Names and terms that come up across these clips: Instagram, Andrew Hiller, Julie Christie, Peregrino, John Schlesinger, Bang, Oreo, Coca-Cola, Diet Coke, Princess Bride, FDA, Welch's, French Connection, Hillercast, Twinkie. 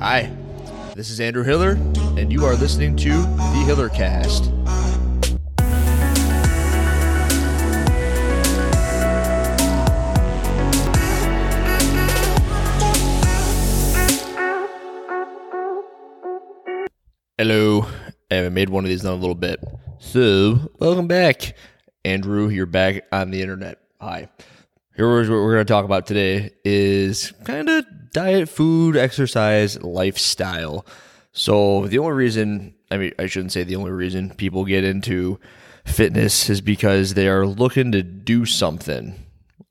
Hi, this is Andrew Hiller, and you are listening to the Hillercast. Hello, I haven't made one of these in a little bit. So, welcome back. Andrew, you're back on the internet. Hi. Here's what we're going to talk about today is kind of diet, food, exercise, lifestyle. So the only reason, I shouldn't say the only reason people get into fitness is because they are looking to do something.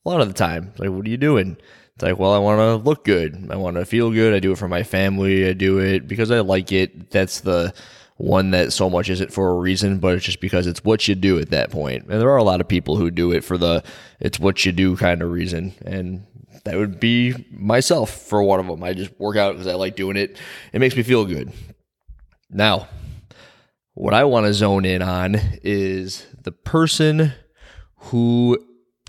A lot of the time, like, what are you doing? It's like, well, I want to look good. I want to feel good. I do it for my family. I do it because I like it. That's the one that so much isn't for a reason, but it's just because it's what you do at that point. And there are a lot of people who do it for the it's what you do kind of reason. And that would be myself for one of them. I just work out because I like doing it. It makes me feel good. Now, what I want to zone in on is the person who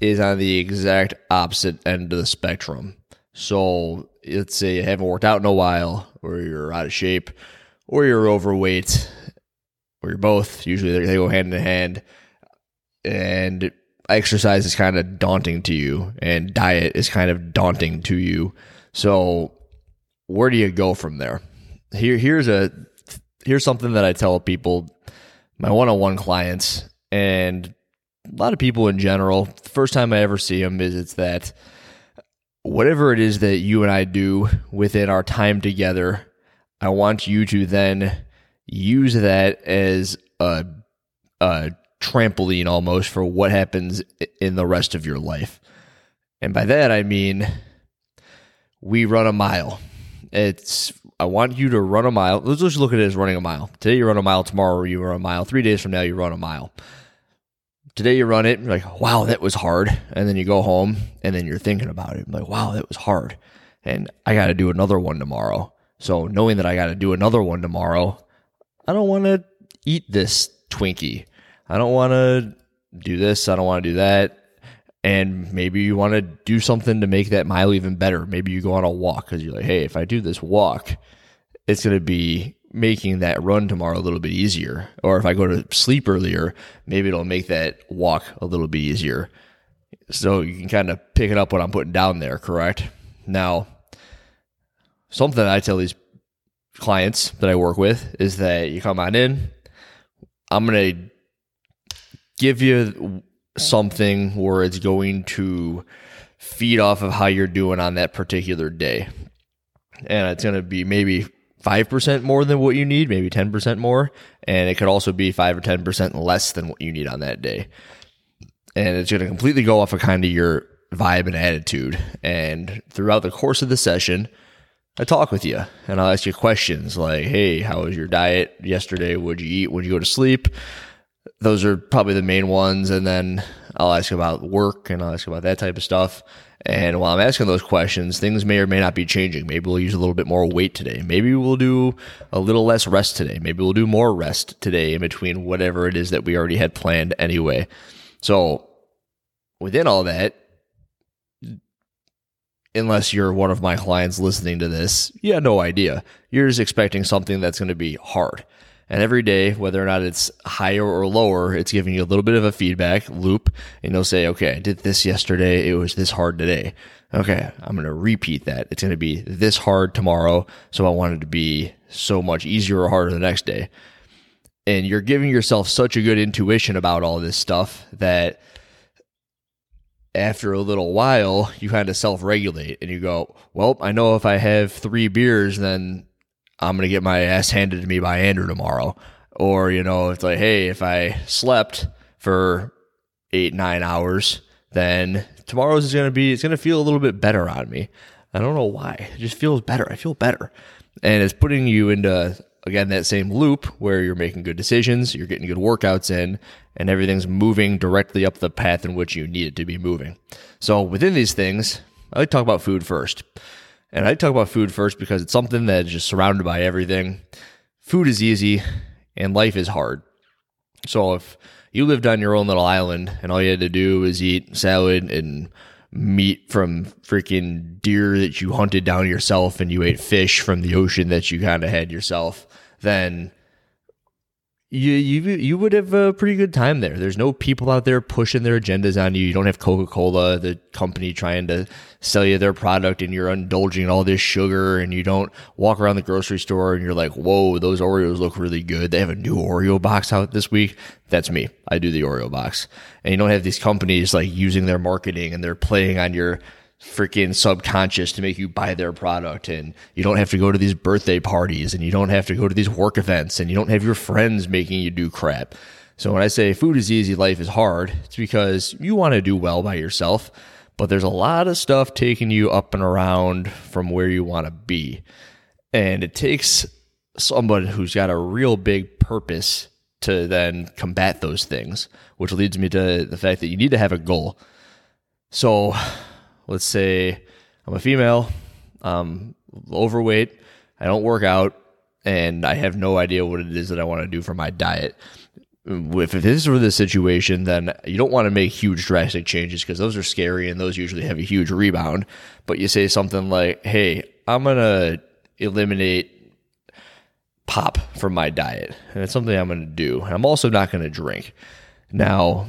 is on the exact opposite end of the spectrum. So let's say you haven't worked out in a while, or you're out of shape, or you're overweight, or you're both. Usually they go hand in hand. And exercise is kind of daunting to you, and diet is kind of daunting to you. So where do you go from there? Here's something that I tell people, my one-on-one clients, and a lot of people in general, the first time I ever see them it's that whatever it is that you and I do within our time together, I want you to then use that as a trampoline almost for what happens in the rest of your life. And by that, I mean, we run a mile. I want you to run a mile. Let's just look at it as running a mile. Today you run a mile, tomorrow you run a mile, 3 days from now you run a mile. Today you run it, you're like, wow, that was hard. And then you go home, and then you're thinking about it. I'm like, wow, that was hard. And I got to do another one tomorrow. So knowing that I got to do another one tomorrow, I don't want to eat this Twinkie. I don't want to do this. I don't want to do that. And maybe you want to do something to make that mile even better. Maybe you go on a walk because you're like, hey, if I do this walk, it's going to be making that run tomorrow a little bit easier. Or if I go to sleep earlier, maybe it'll make that walk a little bit easier. So you can kind of pick it up what I'm putting down there, correct? Now, something I tell these clients that I work with is that you come on in, I'm going to give you something where it's going to feed off of how you're doing on that particular day. And it's going to be maybe 5% more than what you need, maybe 10% more, and it could also be 5 or 10% less than what you need on that day. And it's going to completely go off of kind of your vibe and attitude. And throughout the course of the session, I talk with you, and I'll ask you questions like, hey, how was your diet yesterday? What'd you eat? When'd you go to sleep? Those are probably the main ones. And then I'll ask about work, and I'll ask about that type of stuff. And while I'm asking those questions, things may or may not be changing. Maybe we'll use a little bit more weight today. Maybe we'll do a little less rest today. Maybe we'll do more rest today in between whatever it is that we already had planned anyway. So within all that, unless you're one of my clients listening to this, you have no idea. You're just expecting something that's going to be hard. And every day, whether or not it's higher or lower, it's giving you a little bit of a feedback loop. And you'll say, okay, I did this yesterday. It was this hard today. Okay, I'm going to repeat that. It's going to be this hard tomorrow. So I want it to be so much easier or harder the next day. And you're giving yourself such a good intuition about all this stuff that after a little while, you kind of self-regulate. And you go, well, I know if I have 3 beers, then I'm going to get my ass handed to me by Andrew tomorrow. Or, you know, it's like, hey, if I slept for 8-9 hours, then tomorrow's is going to be, it's going to feel a little bit better on me. I don't know why. It just feels better. I feel better. And it's putting you into, again, that same loop where you're making good decisions, you're getting good workouts in, and everything's moving directly up the path in which you need it to be moving. So within these things, I like to talk about food first. And I talk about food first because it's something that is just surrounded by everything. Food is easy and life is hard. So if you lived on your own little island and all you had to do was eat salad and meat from freaking deer that you hunted down yourself, and you ate fish from the ocean that you kind of had yourself, then you would have a pretty good time there. There's no people out there pushing their agendas on you. You don't have Coca-Cola, the company, trying to sell you their product, and you're indulging in all this sugar, and you don't walk around the grocery store and you're like, whoa, those Oreos look really good. They have a new Oreo box out this week. That's me. I do the Oreo box. And you don't have these companies like using their marketing, and they're playing on your freaking subconscious to make you buy their product. And you don't have to go to these birthday parties, and you don't have to go to these work events, and you don't have your friends making you do crap. So when I say food is easy, life is hard, it's because you want to do well by yourself, but there's a lot of stuff taking you up and around from where you want to be. And it takes someone who's got a real big purpose to then combat those things, which leads me to the fact that you need to have a goal. So let's say I'm a female, overweight, I don't work out, and I have no idea what it is that I want to do for my diet. If this were the situation, then you don't want to make huge drastic changes, because those are scary and those usually have a huge rebound. But you say something like, hey, I'm going to eliminate pop from my diet, and it's something I'm going to do. And I'm also not going to drink. Now,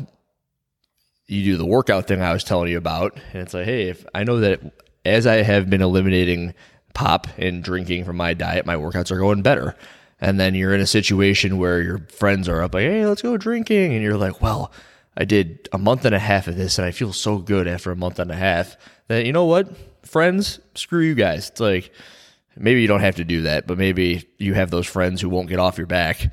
you do the workout thing I was telling you about, and it's like, hey, if I know that as I have been eliminating pop and drinking from my diet, my workouts are going better. And then you're in a situation where your friends are up like, hey, let's go drinking. And you're like, well, I did a month and a half of this, and I feel so good after a month and a half that, you know what, friends, screw you guys. It's like, maybe you don't have to do that, but maybe you have those friends who won't get off your back.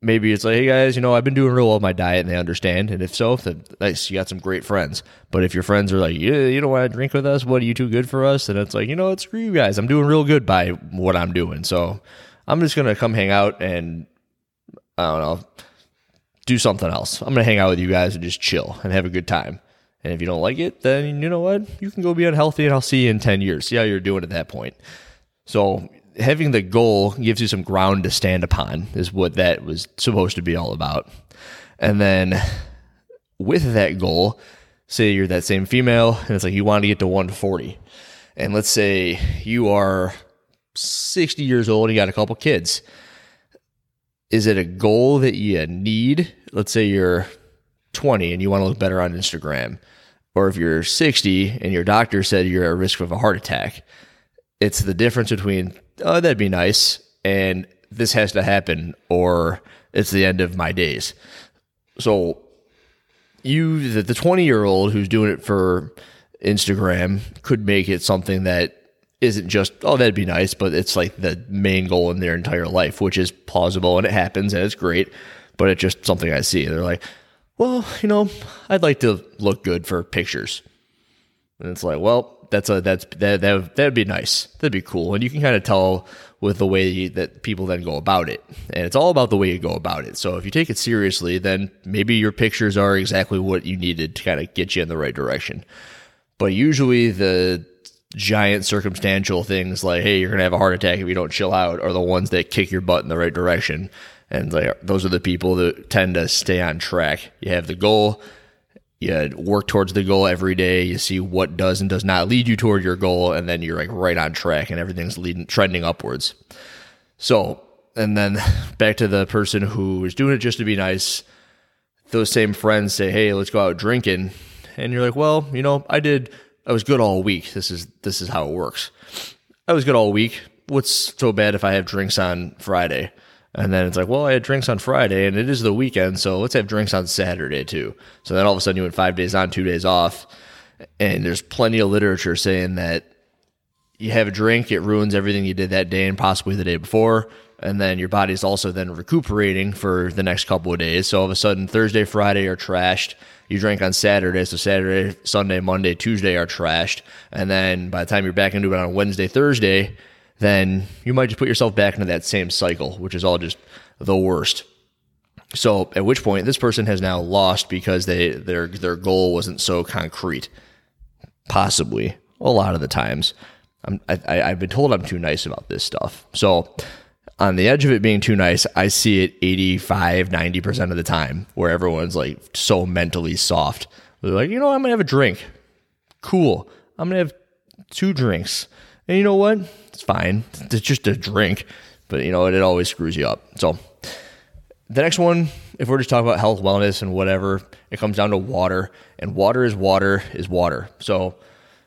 Maybe it's like, hey guys, you know, I've been doing real well with my diet, and they understand. And if so, then nice, you got some great friends. But if your friends are like, yeah, you don't want to drink with us, what, are you too good for us? And it's like, you know what, screw you guys. I'm doing real good by what I'm doing. So I'm just going to come hang out and, I don't know, do something else. I'm going to hang out with you guys and just chill and have a good time. And if you don't like it, then you know what? You can go be unhealthy, and I'll see you in 10 years. See how you're doing at that point. So having the goal gives you some ground to stand upon, is what that was supposed to be all about. And then with that goal, say you're that same female, and it's like you want to get to 140. And let's say you are 60 years old and you got a couple kids. Is it a goal that you need? Let's say you're 20 and you want to look better on Instagram. Or if you're 60 and your doctor said you're at risk of a heart attack. It's the difference between, oh, that'd be nice, and this has to happen, or it's the end of my days. So you, the 20-year-old who's doing it for Instagram, could make it something that isn't just, oh, that'd be nice, but it's like the main goal in their entire life, which is plausible, and it happens, and it's great, but it's just something I see. They're like, well, you know, I'd like to look good for pictures. And it's like, well, that'd be nice. That'd be cool. And you can kind of tell with the way that people then go about it. And it's all about the way you go about it. So if you take it seriously, then maybe your pictures are exactly what you needed to kind of get you in the right direction. But usually the giant circumstantial things like, hey, you're going to have a heart attack if you don't chill out, are the ones that kick your butt in the right direction. And those are the people that tend to stay on track. You have the goal. You work towards the goal every day. You see what does and does not lead you toward your goal, and then you're like right on track, and everything's trending upwards. So, and then back to the person who is doing it just to be nice. Those same friends say, "Hey, let's go out drinking," and you're like, "Well, you know, I was good all week. This is how it works. I was good all week. What's so bad if I have drinks on Friday?" And then it's like, well, I had drinks on Friday, and it is the weekend, so let's have drinks on Saturday too. So then all of a sudden you went 5 days on, 2 days off, and there's plenty of literature saying that you have a drink, it ruins everything you did that day and possibly the day before, and then your body's also then recuperating for the next couple of days. So all of a sudden Thursday, Friday are trashed. You drank on Saturday, so Saturday, Sunday, Monday, Tuesday are trashed. And then by the time you're back into it on Wednesday, Thursday, then you might just put yourself back into that same cycle, which is all just the worst. So at which point this person has now lost because their goal wasn't so concrete. Possibly. A lot of the times. I've been told I'm too nice about this stuff. So on the edge of it being too nice, I see it 85, 90% of the time where everyone's like so mentally soft. They're like, you know, I'm going to have a drink. Cool. I'm going to have 2 drinks. And you know what? It's fine. It's just a drink. But, you know, it always screws you up. So the next one, if we're just talking about health, wellness, and whatever, it comes down to water. And water is water is water. So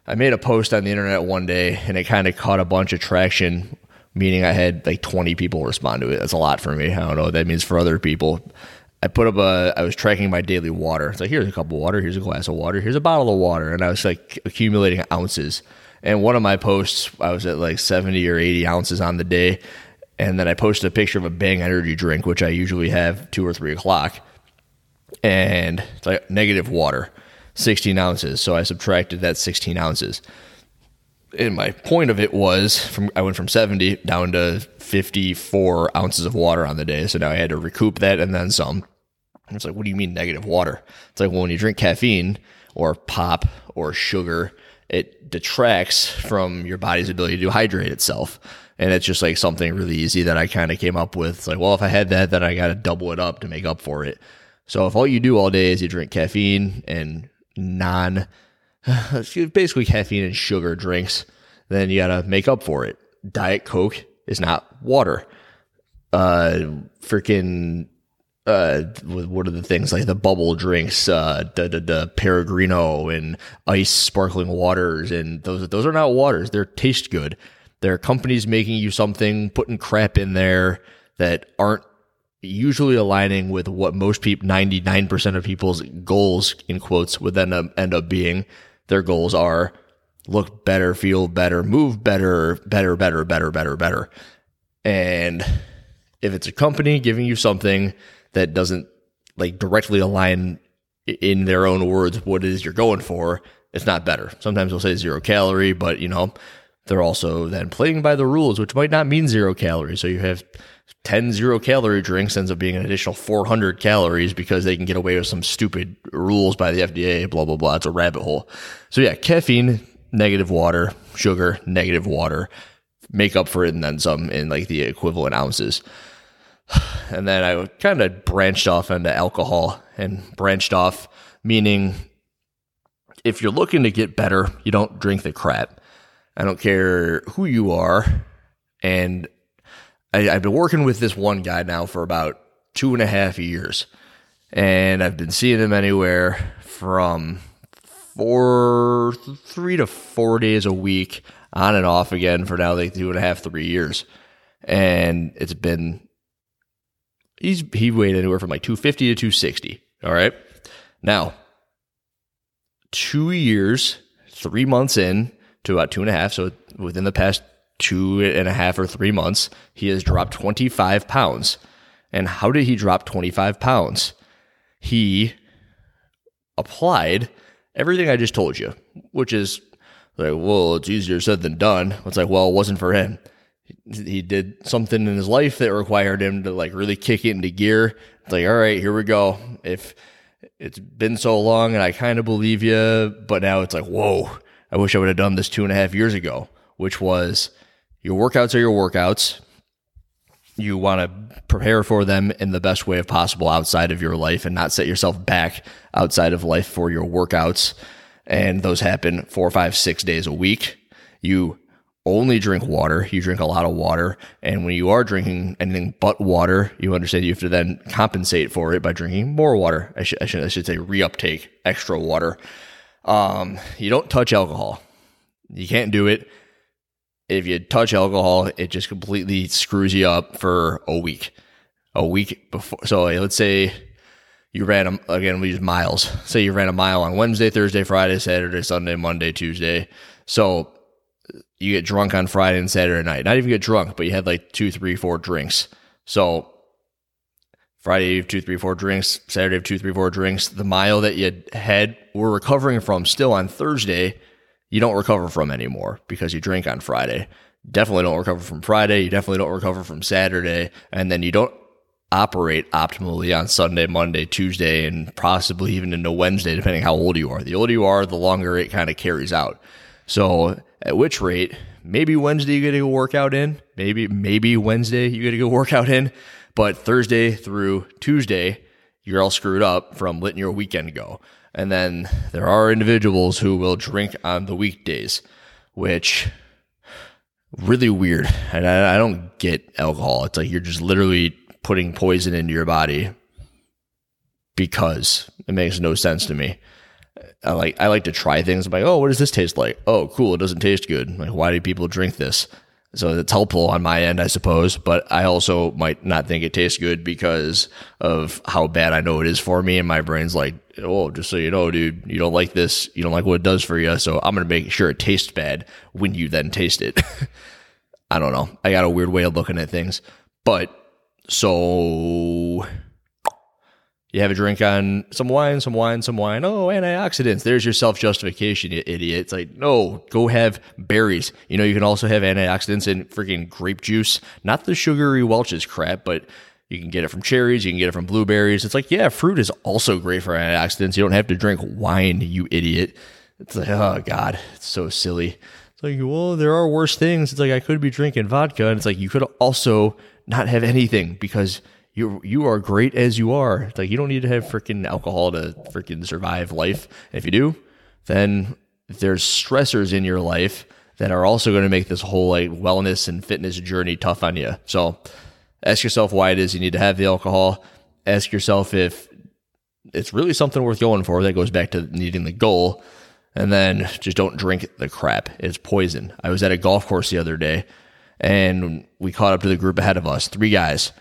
I made a post on the internet one day, and it kind of caught a bunch of traction, meaning I had like 20 people respond to it. That's a lot for me. I don't know what that means for other people. I put up I was tracking my daily water. It's like, here's a cup of water, here's a glass of water, here's a bottle of water. And I was like accumulating ounces. And one of my posts, I was at like 70 or 80 ounces on the day. And then I posted a picture of a Bang energy drink, which I usually have 2 or 3 o'clock. And it's like negative water, 16 ounces. So I subtracted that 16 ounces. And my point of it was I went from 70 down to 54 ounces of water on the day. So now I had to recoup that and then some. And it's like, what do you mean negative water? It's like, well, when you drink caffeine or pop or sugar, it detracts from your body's ability to hydrate itself. And it's just like something really easy that I kind of came up with. It's like, well, if I had that, then I got to double it up to make up for it. So if all you do all day is you drink caffeine and basically caffeine and sugar drinks, then you got to make up for it. Diet Coke is not water. What are the things like the bubble drinks, the Peregrino and ice sparkling waters, and those are not waters. They taste good. There are companies making you something, putting crap in there that aren't usually aligning with what most people, 99% of people's goals, in quotes, would then end up being. Their goals are look better, feel better, move better, better. And if it's a company giving you something that doesn't like directly align in their own words what it is you're going for, it's not better. Sometimes they'll say 0 calorie, but you know, they're also then playing by the rules, which might not mean 0 calories. So you have 10 0 calorie drinks ends up being an additional 400 calories because they can get away with some stupid rules by the FDA, blah, blah, blah. It's a rabbit hole. So yeah, caffeine, negative water, sugar, negative water, make up for it and then some in like the equivalent ounces. And then I kind of branched off into alcohol, and branched off meaning if you're looking to get better, you don't drink the crap. I don't care who you are. And I've been working with this one guy now for about 2.5 years. And I've been seeing him anywhere from 3 to 4 days a week on and off again for now like 2.5, 3 years. And it's been, he weighed anywhere from like 250 to 260. All right. Now, 2 years, 3 months in, to about 2.5. So within the past 2.5 or 3 months, he has dropped 25 pounds. And how did he drop 25 pounds? He applied everything I just told you, which is like, well, it's easier said than done. It's like, well, it wasn't for him. He did something in his life that required him to like really kick it into gear. It's like, all right, here we go. If it's been so long and I kind of believe you, but now it's like, whoa, I wish I would have done this 2.5 years ago, which was your workouts are your workouts. You want to prepare for them in the best way possible outside of your life and not set yourself back outside of life for your workouts. And those happen 4, 5, 6 days a week. You only drink water. You drink a lot of water. And when you are drinking anything but water, you understand you have to then compensate for it by drinking more water. I should say reuptake extra water. You don't touch alcohol. You can't do it. If you touch alcohol, it just completely screws you up for a week before. So let's say you ran, again, we use miles. Say you ran a mile on Wednesday, Thursday, Friday, Saturday, Sunday, Monday, Tuesday. So you get drunk on Friday and Saturday night, not even get drunk, but you had like 2, 3, 4 drinks. So Friday, you have 2, 3, 4 drinks. Saturday, you have 2, 3, 4 drinks. The mile that you had were recovering from still on Thursday, you don't recover from anymore because you drink on Friday. Definitely don't recover from Friday. You definitely don't recover from Saturday. And then you don't operate optimally on Sunday, Monday, Tuesday, and possibly even into Wednesday, depending how old you are. The older you are, the longer it kind of carries out. So at which rate, maybe Wednesday you get a good workout in. Maybe Wednesday you get a good workout in. But Thursday through Tuesday, you're all screwed up from letting your weekend go. And then there are individuals who will drink on the weekdays, which really weird. And I don't get alcohol. It's like you're just literally putting poison into your body because it makes no sense to me. I like to try things. I'm like, oh, what does this taste like? Oh, cool. It doesn't taste good. I'm like, why do people drink this? So that's helpful on my end, I suppose, but I also might not think it tastes good because of how bad I know it is for me. And my brain's like, oh, just so you know, dude, you don't like this. You don't like what it does for you. So I'm going to make sure it tastes bad when you then taste it. I don't know. I got a weird way of looking at things, but so you have a drink on some wine. Oh, antioxidants. There's your self-justification, you idiot. It's like, no, go have berries. You know, you can also have antioxidants in freaking grape juice. Not the sugary Welch's crap, but you can get it from cherries. You can get it from blueberries. It's like, yeah, fruit is also great for antioxidants. You don't have to drink wine, you idiot. It's like, oh, God, it's so silly. It's like, well, there are worse things. It's like, I could be drinking vodka. And it's like, you could also not have anything because you are great as you are. It's like, you don't need to have freaking alcohol to freaking survive life. And if you do, then there's stressors in your life that are also going to make this whole like wellness and fitness journey tough on you. So ask yourself why it is you need to have the alcohol. Ask yourself if it's really something worth going for. That goes back to needing the goal. And then just don't drink the crap. It's poison. I was at a golf course the other day and we caught up to the group ahead of us, 3 guys.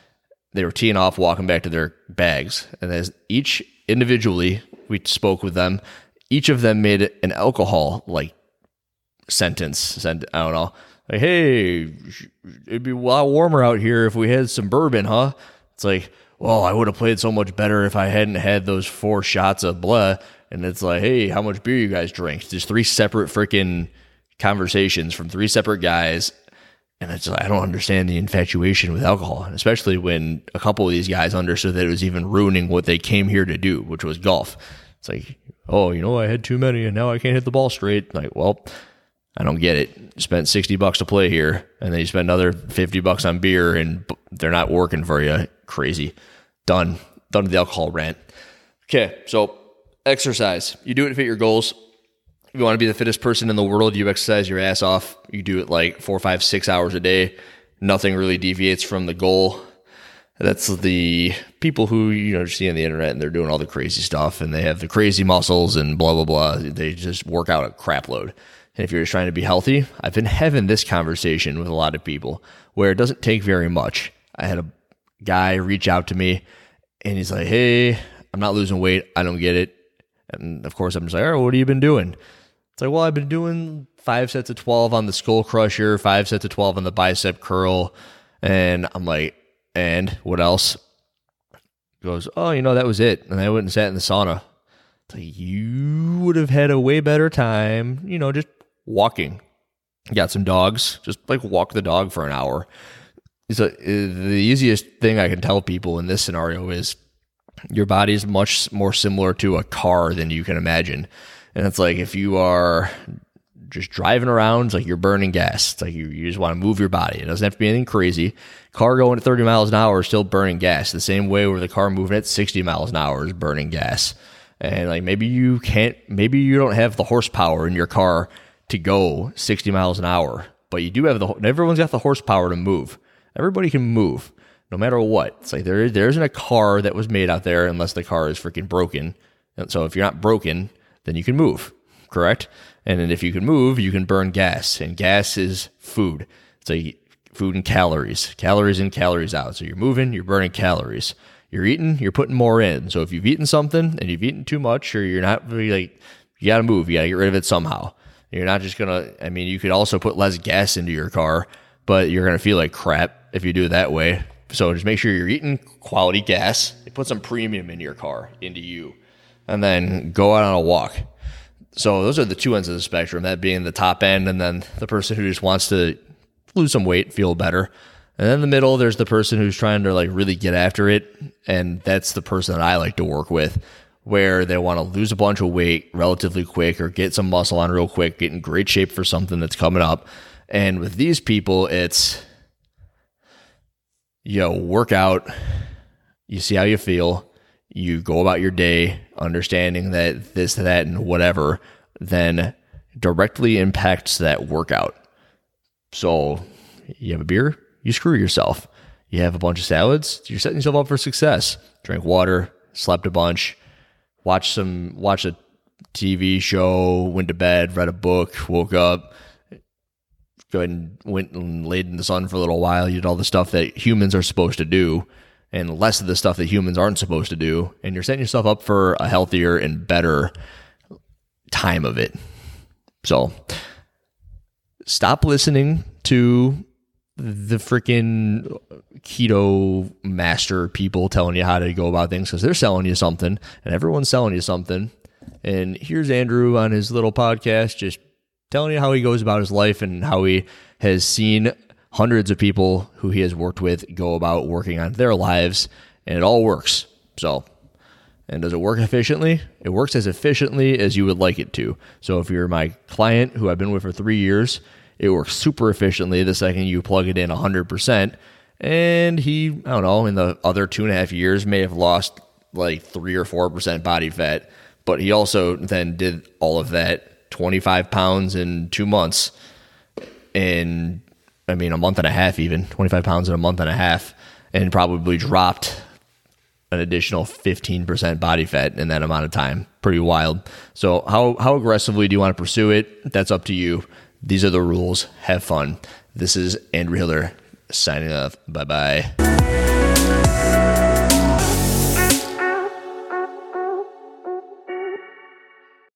They were teeing off, walking back to their bags. And as each individually, we spoke with them. Each of them made an alcohol like sentence. I don't know. Like, hey, it'd be a lot warmer out here if we had some bourbon, huh? It's like, well, I would have played so much better if I hadn't had those 4 shots of blah. And it's like, hey, how much beer you guys drink? There's 3 separate freaking conversations from 3 separate guys. And it's like, I don't understand the infatuation with alcohol, especially when a couple of these guys understood that it was even ruining what they came here to do, which was golf. It's like, oh, you know, I had too many and now I can't hit the ball straight. Like, well, I don't get it. You spent $60 to play here and then you spend another $50 on beer and they're not working for you. Crazy. Done with the alcohol rant. Okay. So exercise, you do it to fit your goals. If you want to be the fittest person in the world, you exercise your ass off. You do it like 4, 5, 6 hours a day. Nothing really deviates from the goal. That's the people who, you know, you see on the internet and they're doing all the crazy stuff and they have the crazy muscles and blah, blah, blah. They just work out a crap load. And if you're just trying to be healthy, I've been having this conversation with a lot of people where it doesn't take very much. I had a guy reach out to me and he's like, hey, I'm not losing weight. I don't get it. And of course I'm just like, all right, what have you been doing? It's like, well, I've been doing 5 sets of 12 on the skull crusher, 5 sets of 12 on the bicep curl. And I'm like, and what else? He goes, oh, you know, that was it. And I went and sat in the sauna. It's like, you would have had a way better time, you know, just walking. Got some dogs, just like walk the dog for an hour. So the easiest thing I can tell people in this scenario is your body is much more similar to a car than you can imagine. And it's like, if you are just driving around, it's like you're burning gas. It's like you just want to move your body. It doesn't have to be anything crazy. Car going at 30 miles an hour is still burning gas. The same way where the car moving at 60 miles an hour is burning gas. And like, maybe you don't have the horsepower in your car to go 60 miles an hour, but you do have everyone's got the horsepower to move. Everybody can move no matter what. It's like, there isn't a car that was made out there unless the car is freaking broken. And so if you're not broken, then you can move, correct? And then if you can move, you can burn gas, and gas is food. It's like food and calories, calories in, calories out. So you're moving, you're burning calories. You're eating, you're putting more in. So if you've eaten something and you've eaten too much, or you're not really like, you got to move, you got to get rid of it somehow. You're not just going to, I mean, you could also put less gas into your car, but you're going to feel like crap if you do it that way. So just make sure you're eating quality gas. Put some premium in your car, into you. And then go out on a walk. So those are the 2 ends of the spectrum, that being the top end, and then the person who just wants to lose some weight, feel better. And then in the middle, there's the person who's trying to like really get after it. And that's the person that I like to work with, where they want to lose a bunch of weight relatively quick or get some muscle on real quick, get in great shape for something that's coming up. And with these people, it's, you know, work out, you see how you feel. you go about your day understanding that this, that, and whatever then directly impacts that workout. So you have a beer, you screw yourself. You have a bunch of salads, you're setting yourself up for success. Drink water, slept a bunch, watch a TV show, went to bed, read a book, woke up, go ahead and went and laid in the sun for a little while. You did all the stuff that humans are supposed to do and less of the stuff that humans aren't supposed to do. And you're setting yourself up for a healthier and better time of it. So stop listening to the freaking keto master people telling you how to go about things, because they're selling you something and everyone's selling you something. And here's Andrew on his little podcast just telling you how he goes about his life and how he has seen hundreds of people who he has worked with go about working on their lives, and it all works. So, and does it work efficiently? It works as efficiently as you would like it to. So if you're my client who I've been with for 3 years, it works super efficiently the second you plug it in 100%. And he, I don't know, in the other 2.5 years may have lost like 3 or 4% body fat, but he also then did all of that 25 pounds in 2 months, and I mean a month and a half even, 25 pounds in a month and a half, and probably dropped an additional 15% body fat in that amount of time. Pretty wild. So how aggressively do you want to pursue it? That's up to you. These are the rules. Have fun. This is Andrew Hiller signing off. Bye-bye.